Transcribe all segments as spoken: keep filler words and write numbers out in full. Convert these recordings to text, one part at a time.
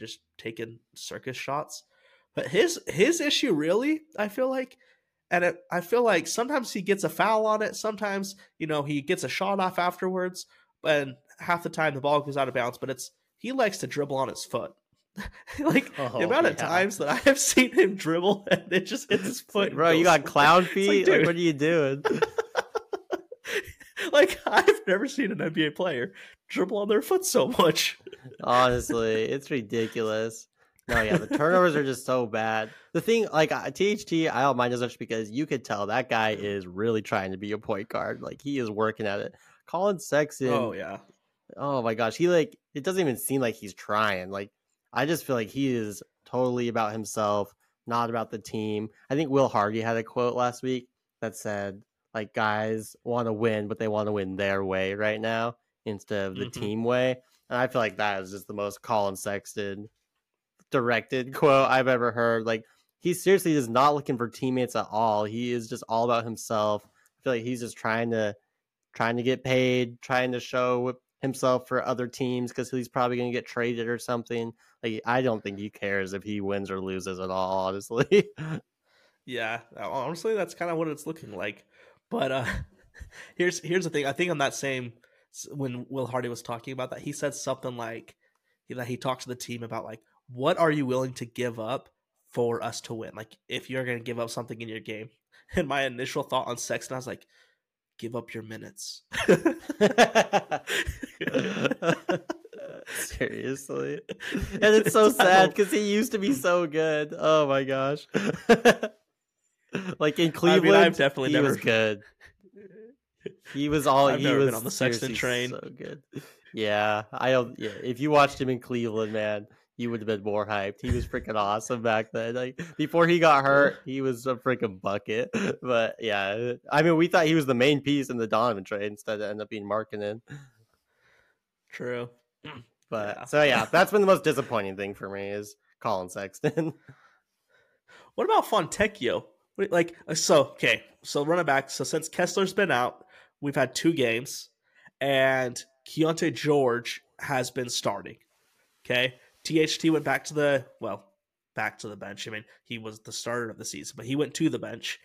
and just taking circus shots. But his his issue really, I feel like, and it, I feel like sometimes he gets a foul on it. Sometimes, you know, he gets a shot off afterwards, and half the time the ball goes out of bounds. But it's he likes to dribble on his foot. Like oh, the amount yeah. of times that I have seen him dribble and it just hits his foot. Like, bro, you got clown feet? Like, like, what are you doing? Like, I've never seen an N B A player dribble on their foot so much. Honestly, it's ridiculous. No, yeah, the turnovers are just so bad. The thing, like, T H T, I don't mind as much because you could tell that guy is really trying to be a point guard. Like, he is working at it. Colin Sexton. Oh, yeah. Oh, my gosh. He, like, it doesn't even seem like he's trying. Like, I just feel like he is totally about himself, not about the team. I think Will Hardy had a quote last week that said, like, guys want to win, but they want to win their way right now instead of the mm-hmm. team way. And I feel like that is just the most Colin Sexton directed quote I've ever heard. Like, he seriously is not looking for teammates at all. He is just all about himself. I feel like he's just trying to trying to get paid, trying to show himself for other teams because he's probably going to get traded or something. Like, I don't think he cares if he wins or loses at all, honestly. Yeah, honestly, that's kind of what it's looking like. But uh, here's here's the thing. I think on that same, when Will Hardy was talking about that, he said something like that he talked to the team about, like, what are you willing to give up for us to win? Like, if you're going to give up something in your game. And my initial thought on Sexton, I was like, give up your minutes. Seriously. And it's so sad because he used to be so good. Oh, my gosh. Like, in Cleveland, I mean, I've definitely he never... was good. He was all I've he never was been on the Sexton train. So good. Yeah, I don't. Yeah, if you watched him in Cleveland, man, you would have been more hyped. He was freaking awesome back then. Like, before he got hurt, he was a freaking bucket. But yeah, I mean, we thought he was the main piece in the Donovan trade instead of end up being Markkanen. True, but yeah. so yeah, that's been the most disappointing thing for me is Colin Sexton. What about Fontecchio? Like, so, okay, so running back. So since Kessler's been out, we've had two games, and Keyonte George has been starting. Okay, T H T went back to the, well, back to the bench. I mean, he was the starter of the season, but he went to the bench.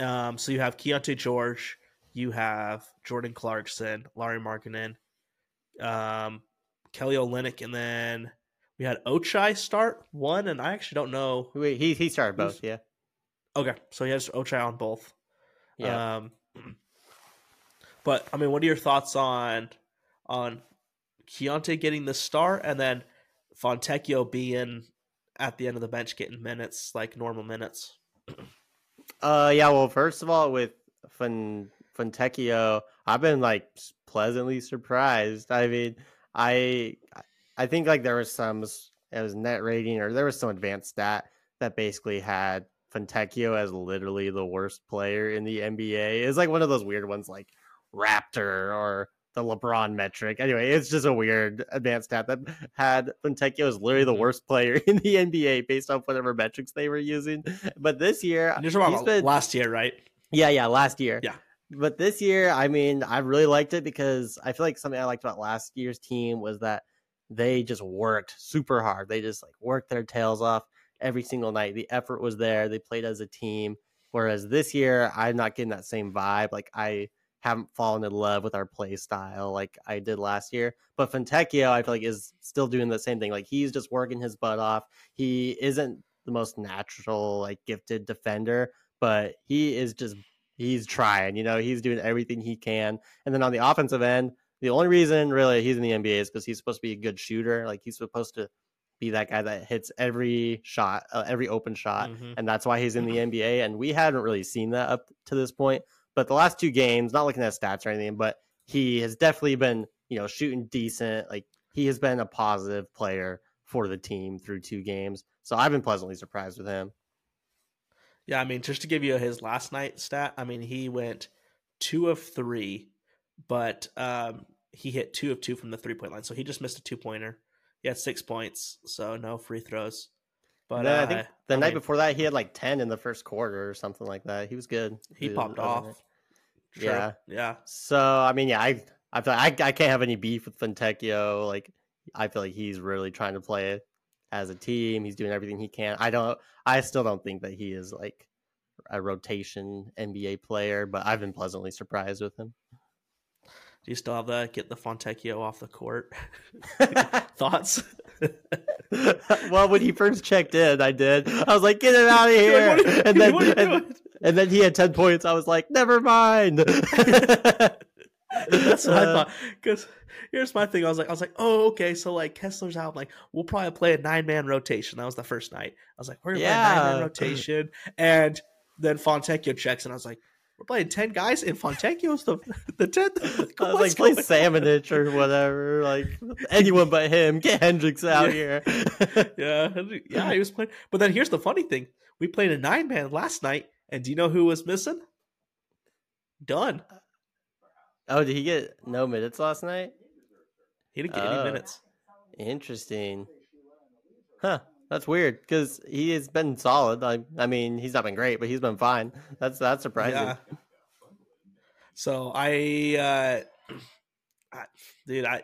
Um, so you have Keyonte George, you have Jordan Clarkson, Lauri Markkanen, um, Kelly Olynyk, and then we had Ochai start one, and I actually don't know. Wait, he he started both, yeah. Okay, so he has Ochai on both. Yeah. Um, but, I mean, what are your thoughts on on Keyonte getting the start and then Fontecchio being at the end of the bench getting minutes, like normal minutes? uh, Yeah, well, first of all, with Fon- Fontecchio, I've been, like, pleasantly surprised. I mean, I, I think, like, there was some it was net rating or there was some advanced stat that basically had Fontecchio as literally the worst player in the N B A. It's like one of those weird ones like Raptor or the LeBron metric. Anyway, it's just a weird advanced stat that had Fontecchio as literally the worst player in the N B A based off whatever metrics they were using. But this year... You're talking about been, last year, right? Yeah, yeah, last year. Yeah. But this year, I mean, I really liked it because I feel like something I liked about last year's team was that they just worked super hard. They just like worked their tails off. Every single night, the effort was there. They played as a team. Whereas this year, I'm not getting that same vibe. Like, I haven't fallen in love with our play style like I did last year. But Fontecchio, I feel like, is still doing the same thing. Like, he's just working his butt off. He isn't the most natural, like, gifted defender, but he is just, he's trying, you know, he's doing everything he can. And then on the offensive end, the only reason really he's in the N B A is because he's supposed to be a good shooter. Like, he's supposed to be that guy that hits every shot, uh, every open shot. Mm-hmm. And that's why he's in the N B A. And we haven't really seen that up to this point, but the last two games, not looking at stats or anything, but he has definitely been, you know, shooting decent. Like, he has been a positive player for the team through two games. So I've been pleasantly surprised with him. Yeah. I mean, just to give you his last night stat, I mean, he went two of three, but um, he hit two of two from the three point line. So he just missed a two pointer. He had six points, so no free throws. But no, I think the I night mean, before that, he had like ten in the first quarter or something like that. He was good. He dude, popped off. Sure. Yeah, yeah. So I mean, yeah, I I feel like I I can't have any beef with Fontecchio. Like, I feel like he's really trying to play as a team. He's doing everything he can. I don't, I still don't think that he is like a rotation N B A player, but I've been pleasantly surprised with him. Do you still have the get the Fontecchio off the court thoughts? Well, when he first checked in, I did. I was like, get him out of here. Like, you, and then and, and then he had ten points. I was like, never mind. That's what uh, I thought. Because here's my thing. I was like, I was like, oh, okay. So like Kessler's out. I'm like, we'll probably play a nine man rotation. That was the first night. I was like, we're gonna yeah. play a nine man rotation. And then Fontecchio checks, and I was like, we're playing ten guys, and Fontecchio's the the tenth. Like, I was like, play Samanich or whatever, like anyone but him. Get Hendricks out yeah. here. yeah, yeah, he was playing. But then here's the funny thing: we played a nine man last night, and do you know who was missing? Dunn. Oh, did he get no minutes last night? He didn't get oh. any minutes. Interesting. Huh. That's weird because he has been solid. I, I mean, he's not been great, but he's been fine. That's that's surprising. Yeah. So I, uh, I, dude, I,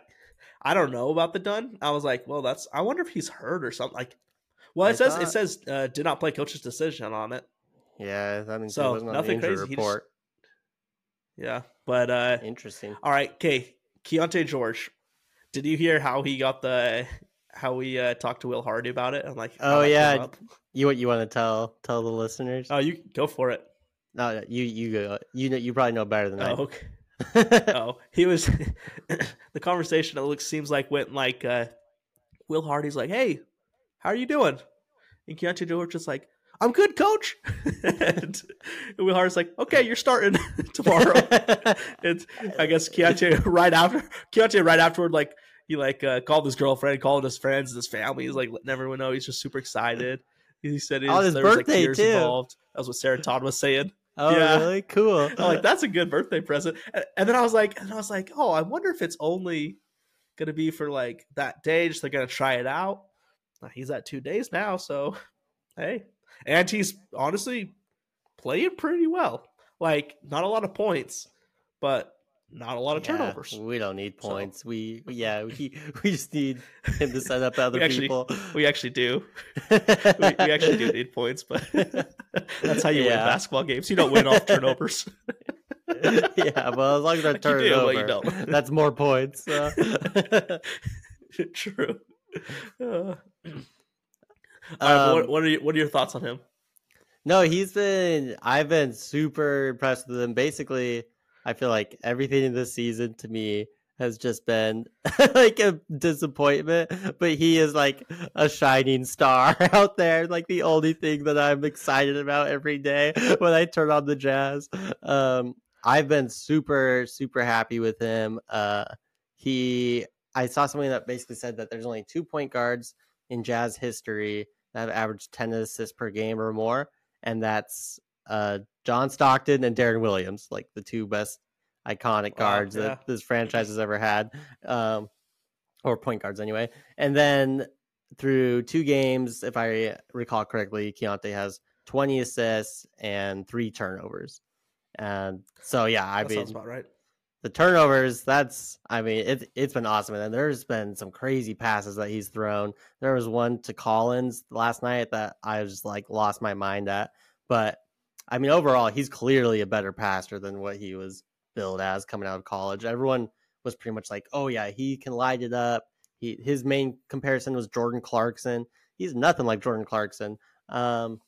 I don't know about the Dunn. I was like, well, that's. I wonder if he's hurt or something. Like, well, it I says thought... it says uh, did not play coach's decision on it. Yeah, I mean, so wasn't nothing on the crazy. Report. Just... Yeah, but uh, interesting. All right, okay, Keyonte George. Did you hear how he got the? How we uh, talked to Will Hardy about it? I'm like, oh yeah, you what you want to tell tell the listeners? Oh, you go for it. No, no you you go. You know, you probably know better than oh, I. Okay. oh, he was the conversation. It looks seems like went like uh, Will Hardy's like, hey, how are you doing? And Keyonte George is like, I'm good, coach. and Will Hardy's like, okay, you're starting tomorrow. and I guess Keyonte right after Keyonte right afterward like. He like uh, called his girlfriend, called his friends, his family. He's like letting everyone know he's just super excited. He said his, oh, his there birthday was like tears too. Involved. That's what Sarah Todd was saying. Oh, yeah. Really cool. I'm like that's a good birthday present. And, and then I was like, and I was like, oh, I wonder if it's only gonna be for like that day. Just they're gonna try it out. He's at two days now, so hey, and he's honestly playing pretty well. Like not a lot of points, but. Not a lot of yeah, turnovers. We don't need points. So. We yeah, we we just need him to set up other we actually, people. We actually do. we, we actually do need points, but that's how you yeah. win basketball games. You don't win off turnovers. yeah, well, as long as I like turn over, you don't. That's more points. Uh. True. Uh. All um, right, what, what are you, what are your thoughts on him? No, he's been. I've been super impressed with him. Basically. I feel like everything in this season to me has just been like a disappointment, but he is like a shining star out there. Like the only thing that I'm excited about every day when I turn on the Jazz. Um, I've been super, super happy with him. Uh, he, I saw something that basically said that there's only two point guards in Jazz history that have averaged ten assists per game or more. And that's, uh, John Stockton and Deron Williams, like the two best iconic guards wow, yeah. that this franchise has ever had, um, or point guards anyway. And then through two games, if I recall correctly, Keyonte has twenty assists and three turnovers. And so, yeah, I that mean, sounds about right. The turnovers, that's, I mean, it, it's been awesome. And then there's been some crazy passes that he's thrown. There was one to Collins last night that I was just like lost my mind at, but I mean, overall, he's clearly a better passer than what he was billed as coming out of college. Everyone was pretty much like, oh, yeah, he can light it up. He, his main comparison was Jordan Clarkson. He's nothing like Jordan Clarkson. Um,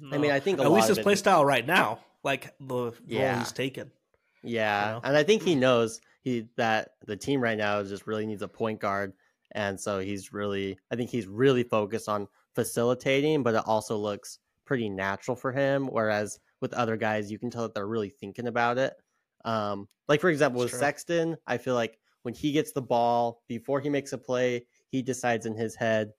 no. I mean, I think a At lot least his play style right now, like the yeah. role he's taken. Yeah, you know? And I think he knows he that the team right now just really needs a point guard. And so he's really, I think he's really focused on facilitating, but it also looks pretty natural for him, whereas with other guys you can tell that they're really thinking about it. Um like for example That's with true. Sexton, I feel like when he gets the ball, before he makes a play, he decides in his head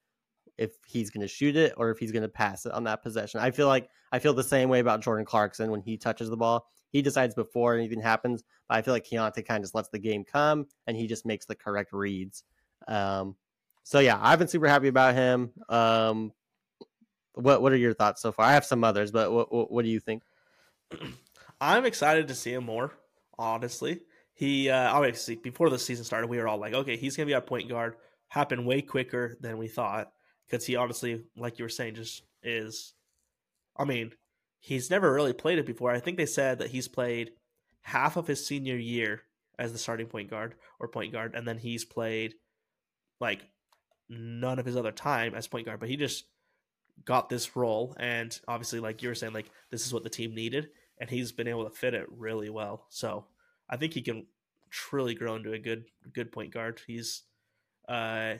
if he's going to shoot it or if he's going to pass it on that possession. I feel like I feel the same way about Jordan Clarkson. When he touches the ball, he decides before anything happens, but I feel like Keyonte kind of just lets the game come and he just makes the correct reads. Um so yeah, I've been super happy about him. um What what are your thoughts so far? I have some others, but what, what what do you think? I'm excited to see him more, honestly. He uh, obviously before the season started, we were all like, okay, he's gonna be our point guard. Happened way quicker than we thought because he honestly, like you were saying, just is, I mean, he's never really played it before. I think they said that he's played half of his senior year as the starting point guard or point guard, and then he's played like none of his other time as point guard, but he just got this role, and obviously, like you were saying, like this is what the team needed, and he's been able to fit it really well. So I think he can truly grow into a good good point guard. He's uh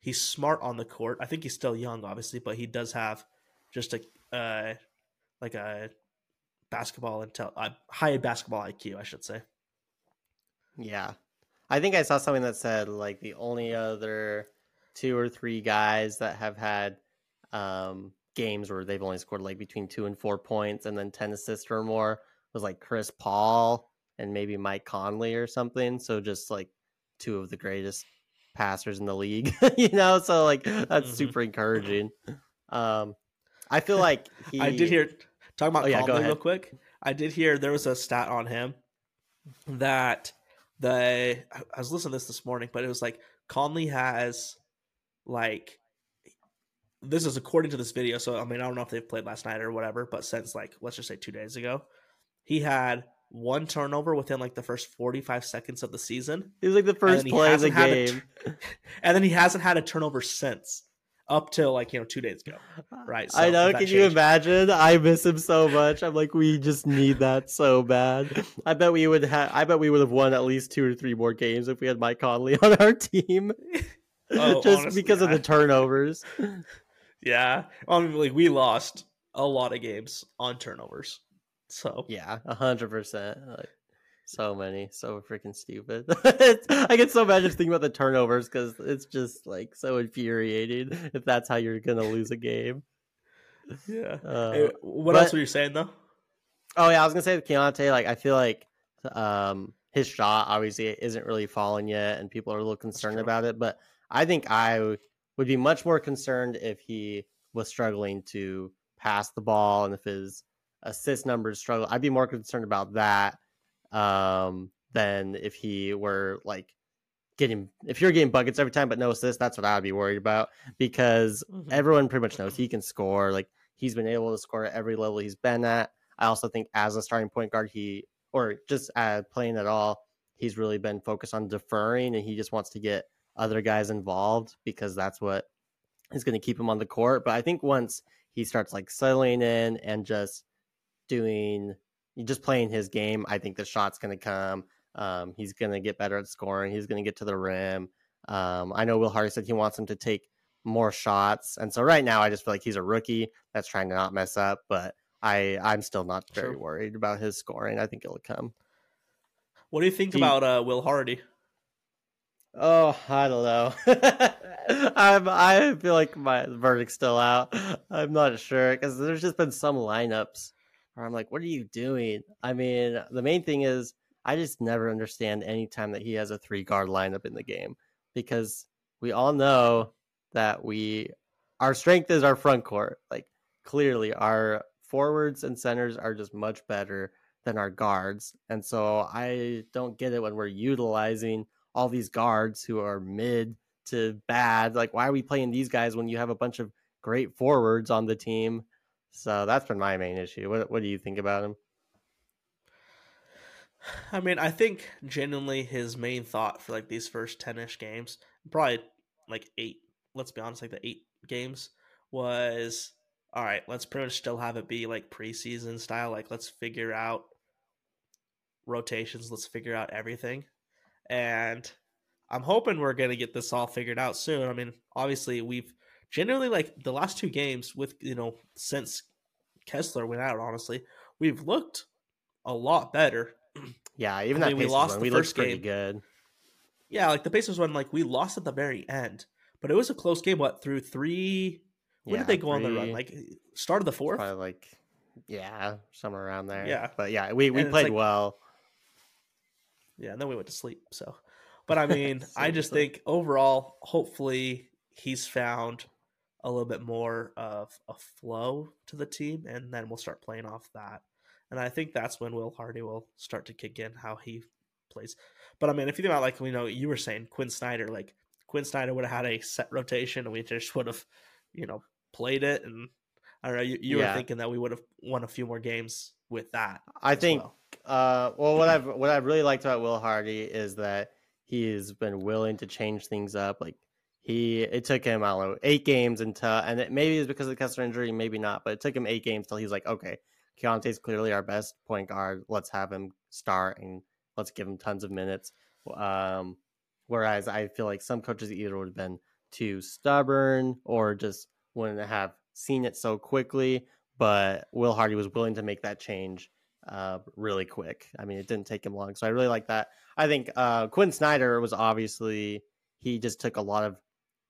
he's smart on the court. I think he's still young, obviously, but he does have just a uh like a basketball intel, uh, high basketball I Q, I should say. Yeah, I think I saw something that said like the only other two or three guys that have had um games where they've only scored like between two and four points and then ten assists or more was like Chris Paul and maybe Mike Conley or something. So just like two of the greatest passers in the league, you know? So like, that's mm-hmm. super encouraging. Um, I feel like he... I did hear talking about oh, yeah, Conley real quick. I did hear there was a stat on him that the, I was listening to this this morning, but it was like Conley has like, this is according to this video. So, I mean, I don't know if they've played last night or whatever, but since like, let's just say two days ago, he had one turnover within like the first forty-five seconds of the season. It was like the first play of the game. Tur- and then he hasn't had a turnover since up till like, you know, two days ago. Right. So I know. Can changed. You imagine? I miss him so much. I'm like, we just need that so bad. I bet we would have, I bet we would have won at least two or three more games if we had Mike Conley on our team. Oh, just honestly, because yeah. of the turnovers. Yeah. I mean, like, we lost a lot of games on turnovers. So yeah, a hundred percent. So many, so freaking stupid. I get so mad just thinking about the turnovers because it's just like so infuriating. If that's how you're gonna lose a game, yeah. Uh, hey, what but, else were you saying though? Oh yeah, I was gonna say with Keyonte, like I feel like um, his shot obviously isn't really falling yet, and people are a little concerned about it. But I think I would be much more concerned if he was struggling to pass the ball and if his assist numbers struggle. I'd be more concerned about that um than if he were like getting, if you're getting buckets every time but no assists, that's what I'd be worried about, because mm-hmm. everyone pretty much knows he can score. Like he's been able to score at every level he's been at. I also think as a starting point guard, he or just uh, playing at all, he's really been focused on deferring, and he just wants to get other guys involved because that's what is going to keep him on the court. But I think once he starts like settling in and just doing just playing his game, I think the shot's going to come. Um, he's going to get better at scoring. He's going to get to the rim. Um, I know Will Hardy said he wants him to take more shots. And so right now I just feel like he's a rookie that's trying to not mess up, but I, I'm still not very True. worried about his scoring. I think it'll come. What do you think do about you... Uh, Will Hardy? Oh, I don't know. I'm, I feel like my verdict's still out. I'm not sure because there's just been some lineups I'm like, what are you doing? I mean, the main thing is I just never understand any time that he has a three guard lineup in the game, because we all know that we, our strength is our front court. Like clearly our forwards and centers are just much better than our guards. And so I don't get it when we're utilizing all these guards who are mid to bad. Like, why are we playing these guys when you have a bunch of great forwards on the team? So that's been my main issue. What what do you think about him? I mean, I think genuinely his main thought for like these first ten-ish games, probably like eight, let's be honest, like the eight games was, all right, let's pretty much still have it be like preseason style. Like let's figure out rotations. Let's figure out everything. And I'm hoping we're going to get this all figured out soon. I mean, obviously we've, generally, like the last two games with, you know, since Kessler went out, honestly, we've looked a lot better. Yeah, even I mean, that we lost one, the we first game. Pretty good. Yeah, like the Pacers one, like we lost at the very end, but it was a close game. What through three? When yeah, did they go three, on the run? Like start of the fourth? Probably like yeah, somewhere around there. Yeah, but yeah, we we and played like, well. Yeah, and then we went to sleep. So, but I mean, I just think overall, hopefully, he's found a little bit more of a flow to the team, and then we'll start playing off that. And I think that's when Will Hardy will start to kick in how he plays. But I mean, if you think about like, you know, you were saying Quinn Snyder, like Quinn Snyder would have had a set rotation and we just would have you know, played it. And I don't know, you, you yeah. were thinking that we would have won a few more games with that. I think, well. uh, well, what I've, what I really liked about Will Hardy is that he's been willing to change things up. Like he, it took him, I don't know, eight games until, and it maybe it's because of the Kessler injury, maybe not, but it took him eight games till he's like, okay, Keyonte's clearly our best point guard. Let's have him start and let's give him tons of minutes. Um, Whereas I feel like some coaches either would have been too stubborn or just wouldn't have seen it so quickly. But Will Hardy was willing to make that change uh, really quick. I mean, it didn't take him long. So I really like that. I think uh, Quinn Snyder was obviously, he just took a lot of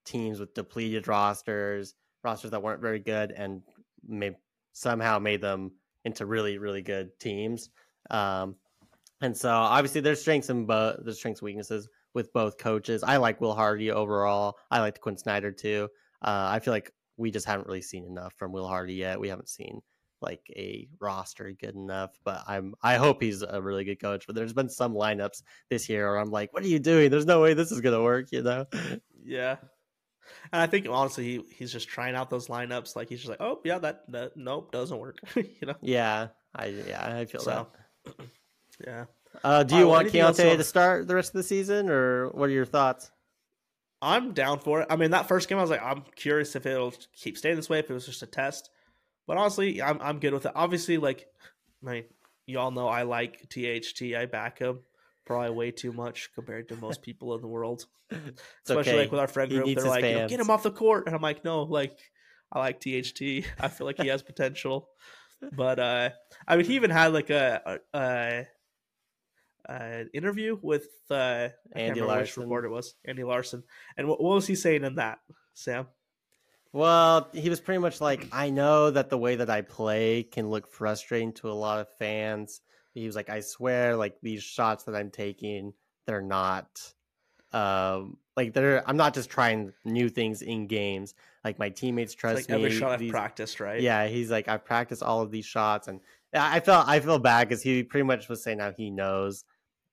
teams with depleted rosters, rosters that weren't very good, and made, somehow made them into really, really good teams. Um, and so obviously there's strengths and bo- there's strengths and weaknesses with both coaches. I like Will Hardy overall. I like Quinn Snyder too. Uh, I feel like we just haven't really seen enough from Will Hardy yet. We haven't seen like a roster good enough, but I'm, I hope he's a really good coach, but there's been some lineups this year where I'm like, what are you doing? There's no way this is going to work, you know? Yeah. And I think honestly, he, he's just trying out those lineups. Like he's just like, oh yeah, that, that nope, doesn't work. You know? Yeah. I, yeah, I feel so, that. Yeah. Uh, do you uh, want Keyonte to start the rest of the season, or what are your thoughts? I'm down for it. I mean, that first game, I was like, I'm curious if it'll keep staying this way, if it was just a test. But honestly, I'm I'm good with it. Obviously, like, I mean, you all know I like T H T. I back him probably way too much compared to most people in the world. It's especially okay. Like with our friend group, they're like, you know, get him off the court, and I'm like, no, like I like T H T. I feel like he has potential. But uh, I mean, he even had like a. a, a Uh, interview with uh, Andy Larson. Report it was Andy Larson, and what, what was he saying in that, Sam? Well, he was pretty much like, I know that the way that I play can look frustrating to a lot of fans. He was like, I swear, like these shots that I'm taking, they're not, um, like they're. I'm not just trying new things in games. Like my teammates trust it's like me. Every shot these, I've practiced, right? Yeah, he's like, I've practiced all of these shots, and I felt I feel bad because he pretty much was saying now he knows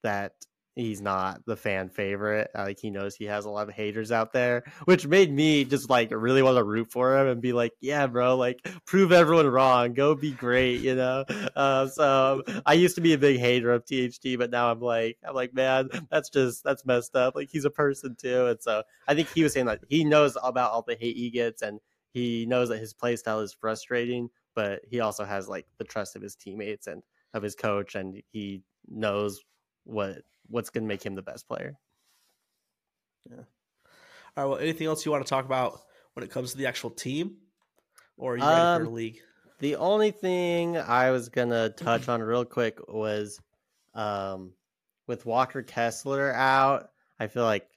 that he's not the fan favorite. Like he knows he has a lot of haters out there, which made me just like really want to root for him and be like, yeah, bro, like prove everyone wrong. Go be great. You know? Uh, so I used to be a big hater of T H T, but now I'm like, I'm like, man, that's just, that's messed up. Like he's a person too. And so I think he was saying that he knows about all the hate he gets, and he knows that his play style is frustrating, but he also has like the trust of his teammates and of his coach. And he knows what what's going to make him the best player. Yeah. All right. Well, anything else you want to talk about when it comes to the actual team, or are you ready um, for the league? The only thing I was going to touch on real quick was um, with Walker Kessler out, I feel like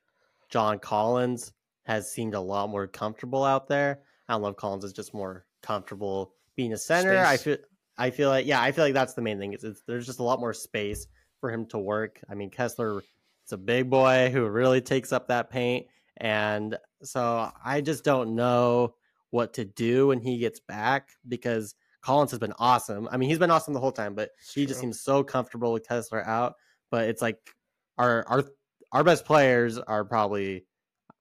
John Collins has seemed a lot more comfortable out there. I don't know if Collins is just more comfortable being a center. Space. I feel, I feel like, yeah, I feel like that's the main thing. It's, it's there's just a lot more space for him to work. I mean, Kessler, it's a big boy who really takes up that paint. And so I just don't know what to do when he gets back, because Collins has been awesome. I mean, he's been awesome the whole time, but he just seems so comfortable with Kessler out. But it's like our our our best players are probably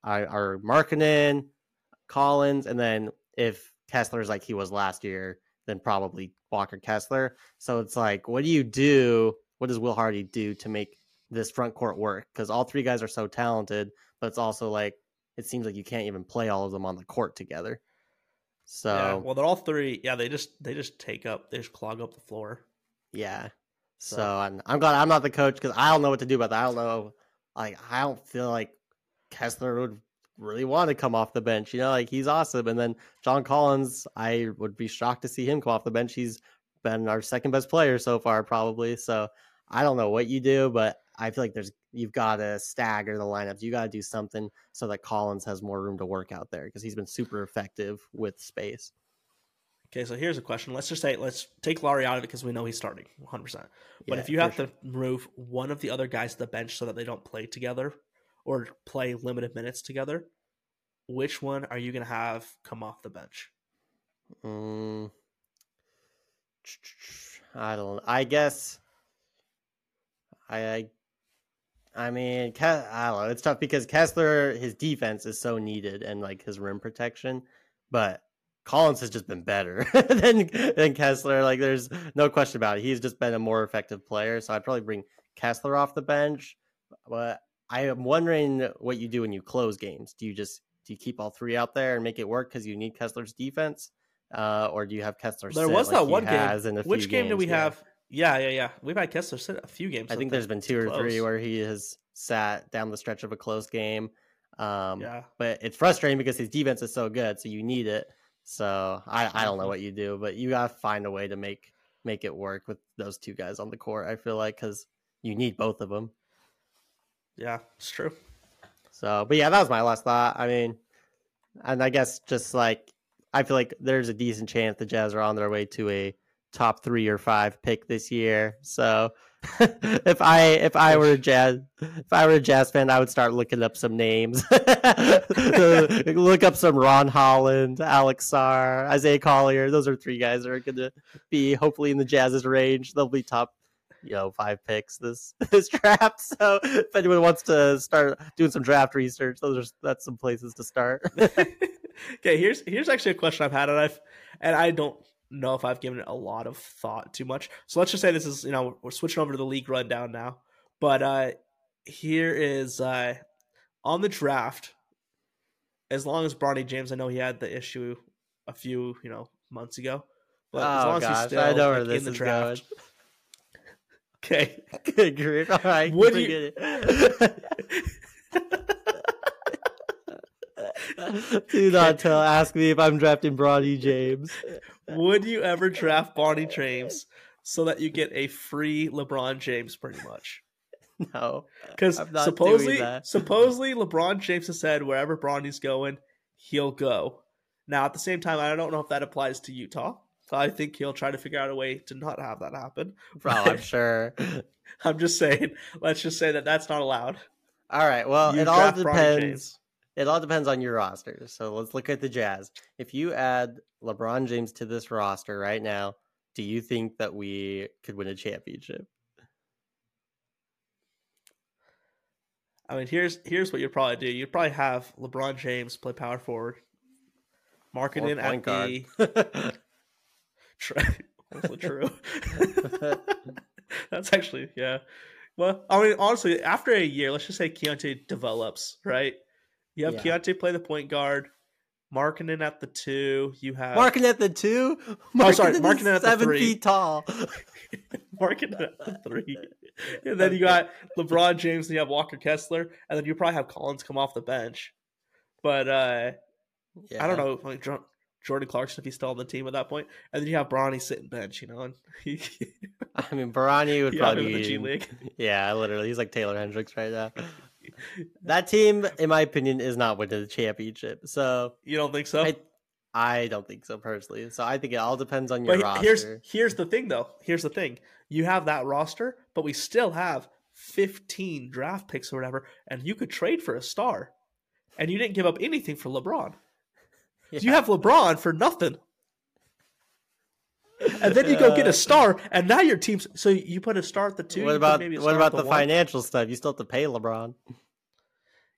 are Markkanen, Collins, and then if Kessler's like he was last year, then probably Walker Kessler. So it's like, what do you do? What does Will Hardy do to make this front court work? Because all three guys are so talented, but it's also like, it seems like you can't even play all of them on the court together. So, yeah, well, they're all three. Yeah. They just, they just take up, they just clog up the floor. Yeah. So, so I'm, I'm glad I'm not the coach, because I don't know what to do about that. I don't know. Like, I don't feel like Kessler would really want to come off the bench, you know, like he's awesome. And then John Collins, I would be shocked to see him come off the bench. He's been our second best player so far, probably. So, I don't know what you do, but I feel like there's you've got to stagger the lineups. You got to do something so that Collins has more room to work out there, because he's been super effective with space. Okay, so here's a question. Let's just say, let's take Lauri out of it because we know he's starting one hundred percent. But yeah, if you have sure. to move one of the other guys to the bench so that they don't play together or play limited minutes together, which one are you going to have come off the bench? Um, I don't I guess... I, I mean, I don't know. It's tough because Kessler, his defense is so needed, and like his rim protection. but Collins has just been better than, than Kessler. Like, there's no question about it. He's just been a more effective player. So I'd probably bring Kessler off the bench. But I am wondering what you do when you close games. Do you just do you keep all three out there and make it work because you need Kessler's defense, uh, or do you have Kessler? There sit was that like one game. Which game games, do we yeah. have? Yeah, yeah, yeah. We've had Kessler sit a few games. I think there's been two or three where he has sat down the stretch of a close game. Um, yeah. But it's frustrating because his defense is so good, so you need it. So I, I don't know what you do, but you got to find a way to make make it work with those two guys on the court, I feel like, because you need both of them. Yeah, it's true. So, but yeah, that was my last thought. I mean, and I guess just like, I feel like there's a decent chance the Jazz are on their way to a top three or five pick this year. So if I if I were a Jazz if I were a Jazz fan, I would start looking up some names. Look up some Ron Holland, Alex Sarr, Isaiah Collier. Those are three guys that are going to be hopefully in the Jazz's range. They'll be top, you know, five picks this this draft. So if anyone wants to start doing some draft research, those are that's some places to start. Okay, here's here's actually a question I've had, and I've and I don't. know if I've given it a lot of thought too much. So let's just say this is, you know, we're switching over to the league rundown now. But uh, here is uh, on the draft, as long as Bronny James, I know he had the issue a few, you know, months ago. But oh, as long gosh, as he's still I know where like, this in the draft. Going. Okay. Good grief. All right. Would you... Do not tell. Ask me if I'm drafting Bronny James. Would you ever draft Bronny James so that you get a free LeBron James, pretty much? No, because supposedly, supposedly LeBron James has said wherever Bronny's going, he'll go. Now, at the same time, I don't know if that applies to Utah. So I think he'll try to figure out a way to not have that happen. Bro, I'm sure. I'm just saying. Let's just say that that's not allowed. All right. Well, you it all depends. It all depends on your roster. So let's look at the Jazz. If you add LeBron James to this roster right now, do you think that we could win a championship? I mean, here's here's what you'd probably do. You'd probably have LeBron James play power forward, Markkanen at guard. the. That's true. That's actually yeah. Well, I mean, honestly, after a year, let's just say Keyonte develops, right? You have yeah. Keyonte play the point guard, Markkanen at the two. You have Markkanen at the two. Markkanen oh, sorry, Markkanen at seven the three. Feet tall. Markkanen at the three, and then you got LeBron James, and you have Walker Kessler, and then you probably have Collins come off the bench. But uh, yeah. I don't know, like Jordan Clarkson if he's still on the team at that point, and then you have Bronny sitting bench, you know. And he, I mean, Bronny would probably be in the G League. Yeah, literally, he's like Taylor Hendricks right now. That team, in my opinion, is not winning the championship. So you don't think so? I, I don't think so personally. So I think it all depends on your but roster. Here's here's the thing, though. Here's the thing. You have that roster, but we still have fifteen draft picks or whatever, and you could trade for a star, and you didn't give up anything for LeBron. Yeah. So you have LeBron for nothing, and then you go get a star, and now your team's. So you put a star at the two. What about maybe what about the, the financial stuff? You still have to pay LeBron.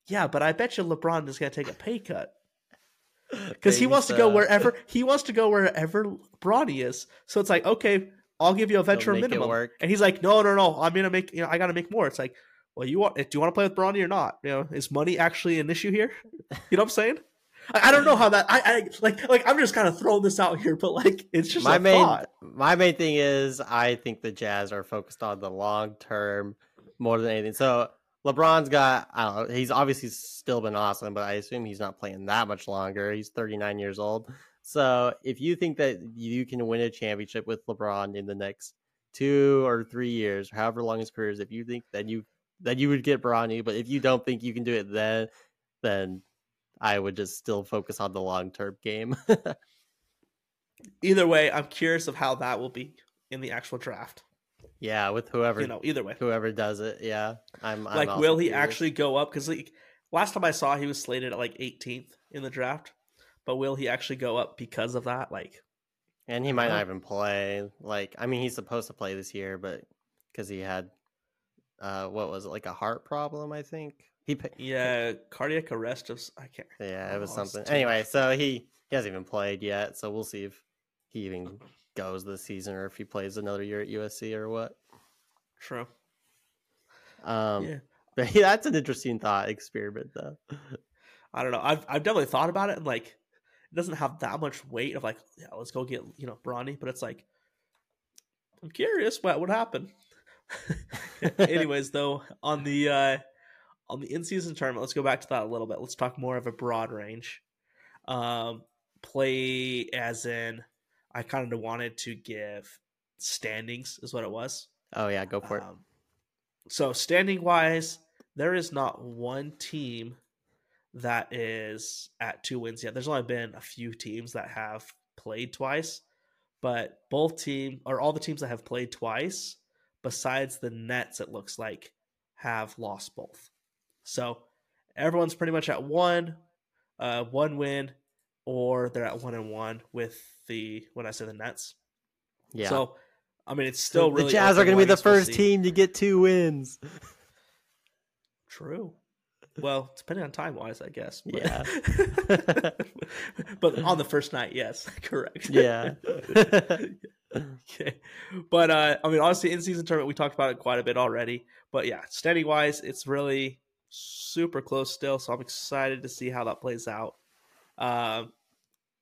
Yeah, but I bet you LeBron is going to take a pay cut because he wants so. to go wherever he wants to go wherever Bronny is. So it's like, okay, I'll give you a veteran minimum, and he's like, no, no, no, I'm going to make. You know, I got to make more. It's like, well, you want? Do you want to play with Bronny or not? You know, is money actually an issue here? You know what I'm saying? I don't know how that I, I like like I'm just kind of throwing this out here, but like it's just my a main thought. My main thing is I think the Jazz are focused on the long term more than anything. So LeBron's got I don't know, he's obviously still been awesome, but I assume he's not playing that much longer. He's thirty-nine years old. So if you think that you can win a championship with LeBron in the next two or three years, however long his career is, if you think that you that you would get Bronny, but if you don't think you can do it then then I would just still focus on the long-term game. Either way, I'm curious of how that will be in the actual draft. Yeah, with whoever, you know, either way, whoever does it. Yeah, I'm like, I'm will he curious. actually go up? Because like, last time I saw, he was slated at like eighteenth in the draft. But will he actually go up because of that? Like, and he might uh, not even play. Like, I mean, he's supposed to play this year, but because he had, uh, what was it, like a heart problem? I think. He, yeah, cardiac arrest of I can't. Yeah, it was something. Anyway, so he he hasn't even played yet, so we'll see if he even goes this season or if he plays another year at U S C or what. True. Um, yeah. But yeah, that's an interesting thought experiment, though. I don't know. I've I've definitely thought about it. And like, it doesn't have that much weight of like, yeah, let's go get, you know, Bronny. But it's like, I'm curious what would happen. Anyways, though, on the uh, on the in-season tournament, let's go back to that a little bit. Let's talk more of a broad range. Um, play as in, I kind of wanted to give standings is what it was. Oh, yeah, go for um, it. So standing-wise, there is not one team that is at two wins yet. There's only been a few teams that have played twice, but both team or all the teams that have played twice, besides the Nets, it looks like, have lost both. So everyone's pretty much at one, uh, one win, or they're at one and one with the, when I say the Nets. Yeah. So, I mean, it's still so really... The Jazz are going to be the first team to get two wins. True. Well, depending on time-wise, I guess. But... Yeah. But on the first night, yes, correct. Yeah. Okay. But, uh, I mean, honestly, in-season tournament, we talked about it quite a bit already. But, yeah, standing-wise, it's really super close still, so I'm excited to see how that plays out. Uh,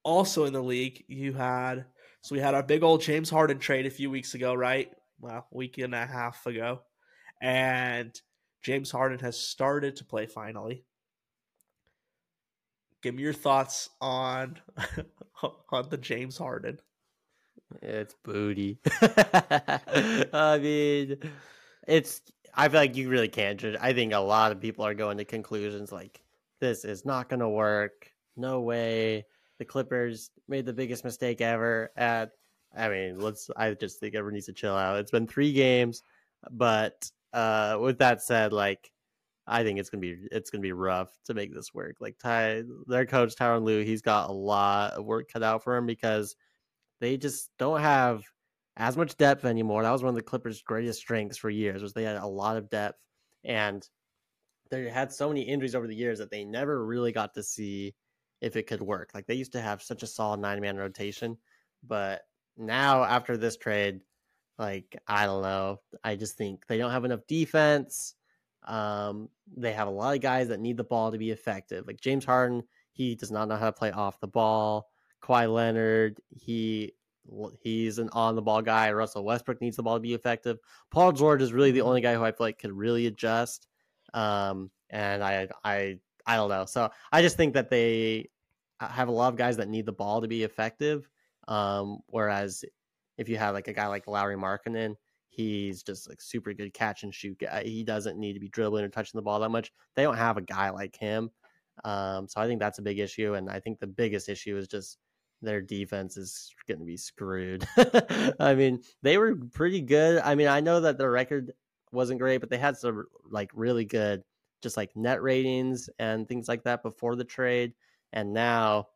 also in the league, you had... So we had our big old James Harden trade a few weeks ago, right? Well, week and a half ago. And... James Harden has started to play finally. Give me your thoughts on on the James Harden. It's booty. I mean, it's. I feel like you really can't judge. I think a lot of people are going to conclusions like this is not going to work. No way. The Clippers made the biggest mistake ever. At I mean, let's. I just think everyone needs to chill out. It's been three games, but. Uh, with that said, like, I think it's gonna be it's gonna be rough to make this work. Like Ty, their coach Tyronn Lue, he's got a lot of work cut out for him because they just don't have as much depth anymore. That was one of the Clippers' greatest strengths for years, was they had a lot of depth, and they had so many injuries over the years that they never really got to see if it could work. Like they used to have such a solid nine-man rotation, but now after this trade. Like, I don't know. I just think they don't have enough defense. Um, they have a lot of guys that need the ball to be effective. Like James Harden, he does not know how to play off the ball. Kawhi Leonard, he he's an on-the-ball guy. Russell Westbrook needs the ball to be effective. Paul George is really the only guy who I feel like could really adjust. Um, and I, I, I don't know. So I just think that they have a lot of guys that need the ball to be effective, um, whereas... If you have like a guy like Lauri Markkanen, he's just like super good catch and shoot guy. He doesn't need to be dribbling or touching the ball that much. They don't have a guy like him. Um, so I think that's a big issue. And I think the biggest issue is just their defense is going to be screwed. I mean, they were pretty good. I mean, I know that their record wasn't great, but they had some like really good, just like net ratings and things like that before the trade. And now,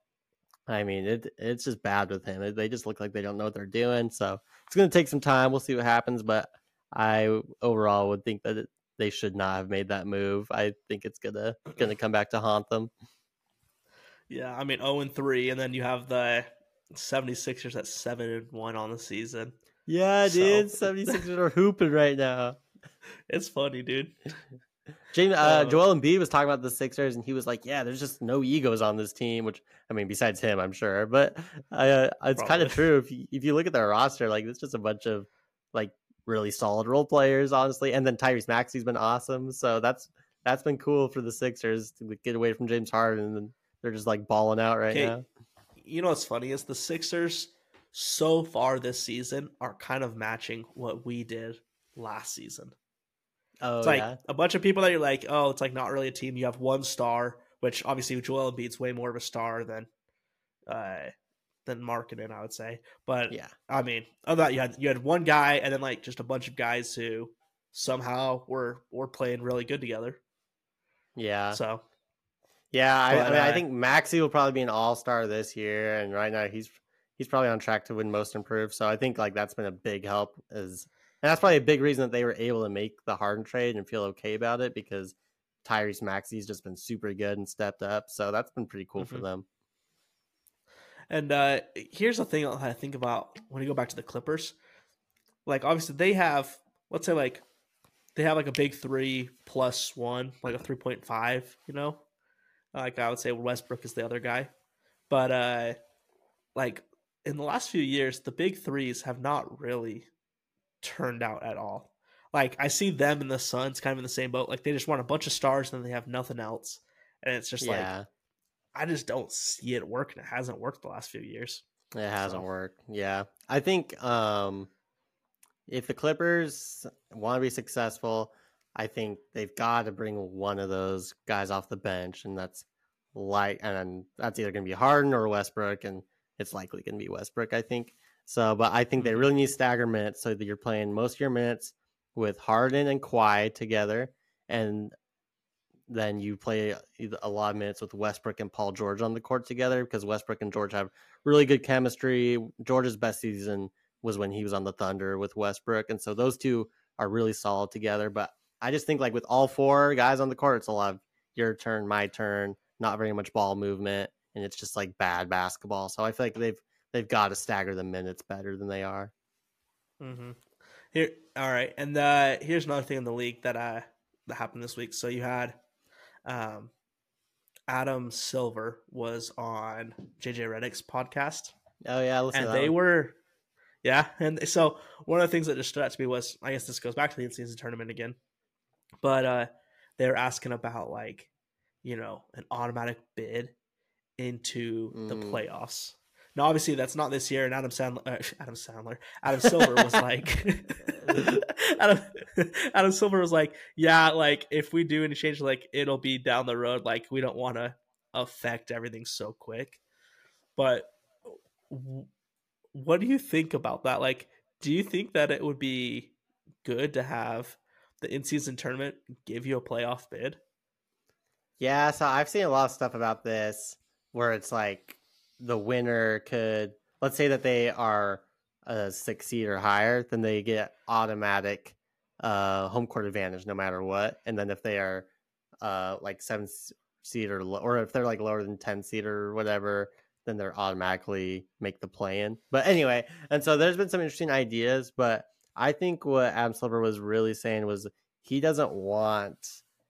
I mean, it it's just bad with him. They just look like they don't know what they're doing. So it's going to take some time. We'll see what happens. But I overall would think that it, they should not have made that move. I think it's going to going to come back to haunt them. Yeah, I mean, oh and three. And then you have the seventy-sixers at seven and one on the season. Yeah, so. Dude. seventy-sixers are hooping right now. It's funny, dude. James, uh, Joel Embiid was talking about the Sixers, and he was like, yeah, there's just no egos on this team, which, I mean, besides him, I'm sure. But uh, it's kind of true. If you, if you look at their roster, like, it's just a bunch of, like, really solid role players, honestly. And then Tyrese Maxey's been awesome. So that's that's been cool for the Sixers to get away from James Harden. And they're just, like, balling out right okay. now. You know what's funny is the Sixers so far this season are kind of matching what we did last season. Oh, it's like yeah. a bunch of people that you're like, oh, it's like not really a team. You have one star, which obviously Joel Embiid's way more of a star than uh, than Markkanen, I would say. But yeah, I mean, I thought you had you had one guy, and then like just a bunch of guys who somehow were were playing really good together. Yeah. So. Yeah, I, but, I mean, uh, I think Maxey will probably be an All Star this year, and right now he's he's probably on track to win Most Improved. So I think like that's been a big help is. And that's probably a big reason that they were able to make the Harden trade and feel okay about it because Tyrese Maxey's just been super good and stepped up. So that's been pretty cool mm-hmm. for them. And uh, here's the thing I think about when you go back to the Clippers. Like, obviously, they have, let's say, like, they have, like, a big three plus one, like a three point five, you know? Like, I would say Westbrook is the other guy. But, uh, like, in the last few years, the big threes have not really turned out at all. Like, I see them and the Suns kind of in the same boat. Like, they just want a bunch of stars, and then they have nothing else. And it's just yeah. like, I just don't see it work, and it hasn't worked the last few years. It hasn't so. worked, yeah. I think um, if the Clippers want to be successful, I think they've got to bring one of those guys off the bench, and that's like, and that's either going to be Harden or Westbrook, and it's likely going to be Westbrook, I think. So, but I think they really need stagger minutes so that you're playing most of your minutes with Harden and Kawhi together, and then you play a lot of minutes with Westbrook and Paul George on the court together, because Westbrook and George have really good chemistry. George's best season was when he was on the Thunder with Westbrook. And so those two are really solid together. But I just think, like, with all four guys on the court, it's a lot of your turn, my turn, not very much ball movement. And it's just like bad basketball. So I feel like they've, they've got to stagger the minutes better than they are. Mm-hmm. Here. All right. And uh, here's another thing in the league that, uh, that happened this week. So you had, Um, Adam Silver was on J J Redick's podcast. Oh yeah, I listened to that. And they one. were, yeah. And so one of the things that just stood out to me was, I guess this goes back to the in-season tournament again, but uh, they were asking about, like, you know, an automatic bid into mm. the playoffs. Now, obviously, that's not this year. And Adam Sandler, uh, Adam Sandler, Adam Silver was like, Adam, Adam Silver was like, yeah, like, if we do any change, like, it'll be down the road. Like, we don't want to affect everything so quick. But w- what do you think about that? Like, do you think that it would be good to have the in-season tournament give you a playoff bid? Yeah, so I've seen a lot of stuff about this where it's like, the winner could, let's say that they are a six seed or higher, then they get automatic uh, home court advantage no matter what. And then if they are uh, like seven seed or, lo- or if they're like lower than ten seed or whatever, then they're automatically make the play in. But anyway, and so there's been some interesting ideas, but I think what Adam Silver was really saying was he doesn't want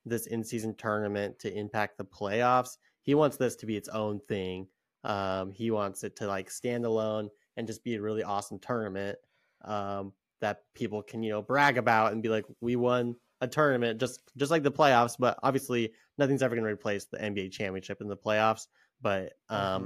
this in-season tournament to impact the playoffs. He wants this to be its own thing. Um, he wants it to, like, stand alone and just be a really awesome tournament um, that people can, you know, brag about and be like, we won a tournament, just just like the playoffs. But obviously, nothing's ever going to replace the N B A championship in the playoffs. But um, mm-hmm.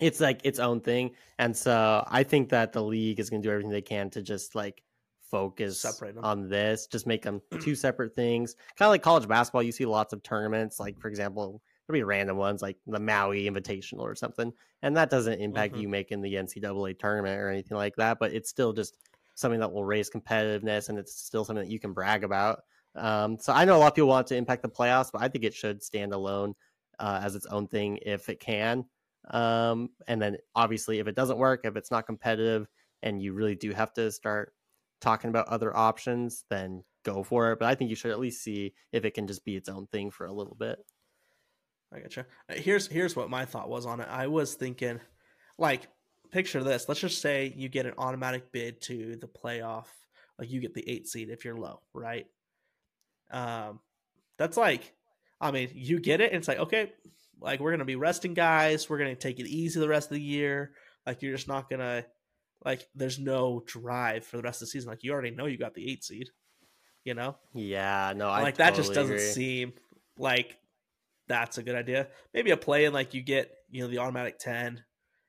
it's like its own thing. And so I think that the league is going to do everything they can to just, like, focus on this, just make them two separate things. Kind of like college basketball, you see lots of tournaments, like, for example, there'll be random ones like the Maui Invitational or something. And that doesn't impact mm-hmm. you making the N C double A tournament or anything like that, but it's still just something that will raise competitiveness, and it's still something that you can brag about. Um, so I know a lot of people want to impact the playoffs, but I think it should stand alone uh, as its own thing if it can. Um, and then obviously if it doesn't work, if it's not competitive and you really do have to start talking about other options, then go for it. But I think you should at least see if it can just be its own thing for a little bit. I gotcha. Here's here's what my thought was on it. I was thinking, like, picture this. Let's just say you get an automatic bid to the playoff. Like, you get the eight seed if you're low, right? Um, that's like, I mean, you get it, and it's like, okay, like, we're gonna be resting guys. We're gonna take it easy the rest of the year. Like, you're just not gonna, like, there's no drive for the rest of the season. Like, you already know you got the eight seed, you know? Yeah, no, I like totally that just doesn't agree. seem like. That's a good idea. Maybe a play in, like, you get, you know, the automatic ten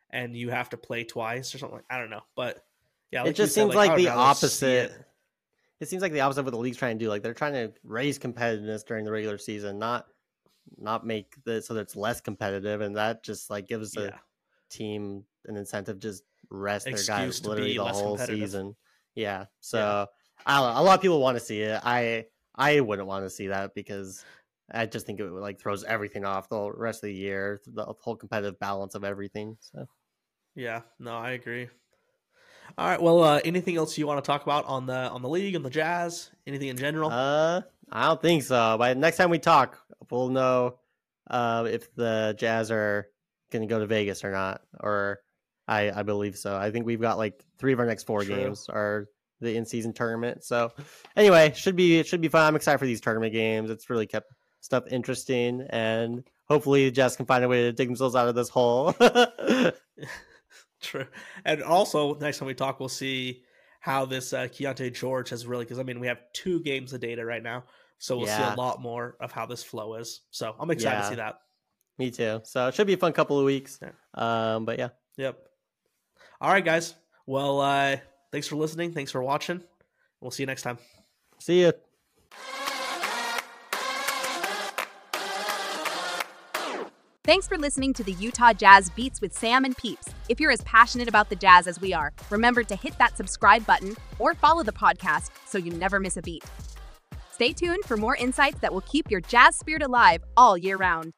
and you have to play twice or something. Like, I don't know. But yeah, like, it just seems said, like, like the opposite. It. it seems like the opposite of what the league's trying to do. Like, they're trying to raise competitiveness during the regular season, not not make it so that it's less competitive. And that just, like, gives yeah. a team an incentive to just rest Excuse their guys literally the whole season. Yeah. So yeah. I don't know. A lot of people want to see it. I I wouldn't want to see that because I just think it, like, throws everything off the rest of the year, the whole competitive balance of everything. So, yeah, no, I agree. All right, well, uh, anything else you want to talk about on the on the league and the Jazz? Anything in general? Uh, I don't think so. By next time we talk, we'll know uh, if the Jazz are going to go to Vegas or not, or I, I believe so. I think we've got like three of our next four True. games are the in-season tournament. So anyway, should be it should be fun. I'm excited for these tournament games. It's really kept stuff interesting, and hopefully Jazz can find a way to dig themselves out of this hole. True. And also, next time we talk, we'll see how this uh, Keyonte George has really, because I mean, we have two games of data right now, so we'll yeah. see a lot more of how this flow is. So I'm excited yeah. to see that. Me too. So it should be a fun couple of weeks. Yeah. Um, but yeah. Yep. All right, guys. Well, uh, thanks for listening. Thanks for watching. We'll see you next time. See ya. Thanks for listening to the Utah Jazz Beats with Sam and Peeps. If you're as passionate about the Jazz as we are, remember to hit that subscribe button or follow the podcast so you never miss a beat. Stay tuned for more insights that will keep your Jazz spirit alive all year round.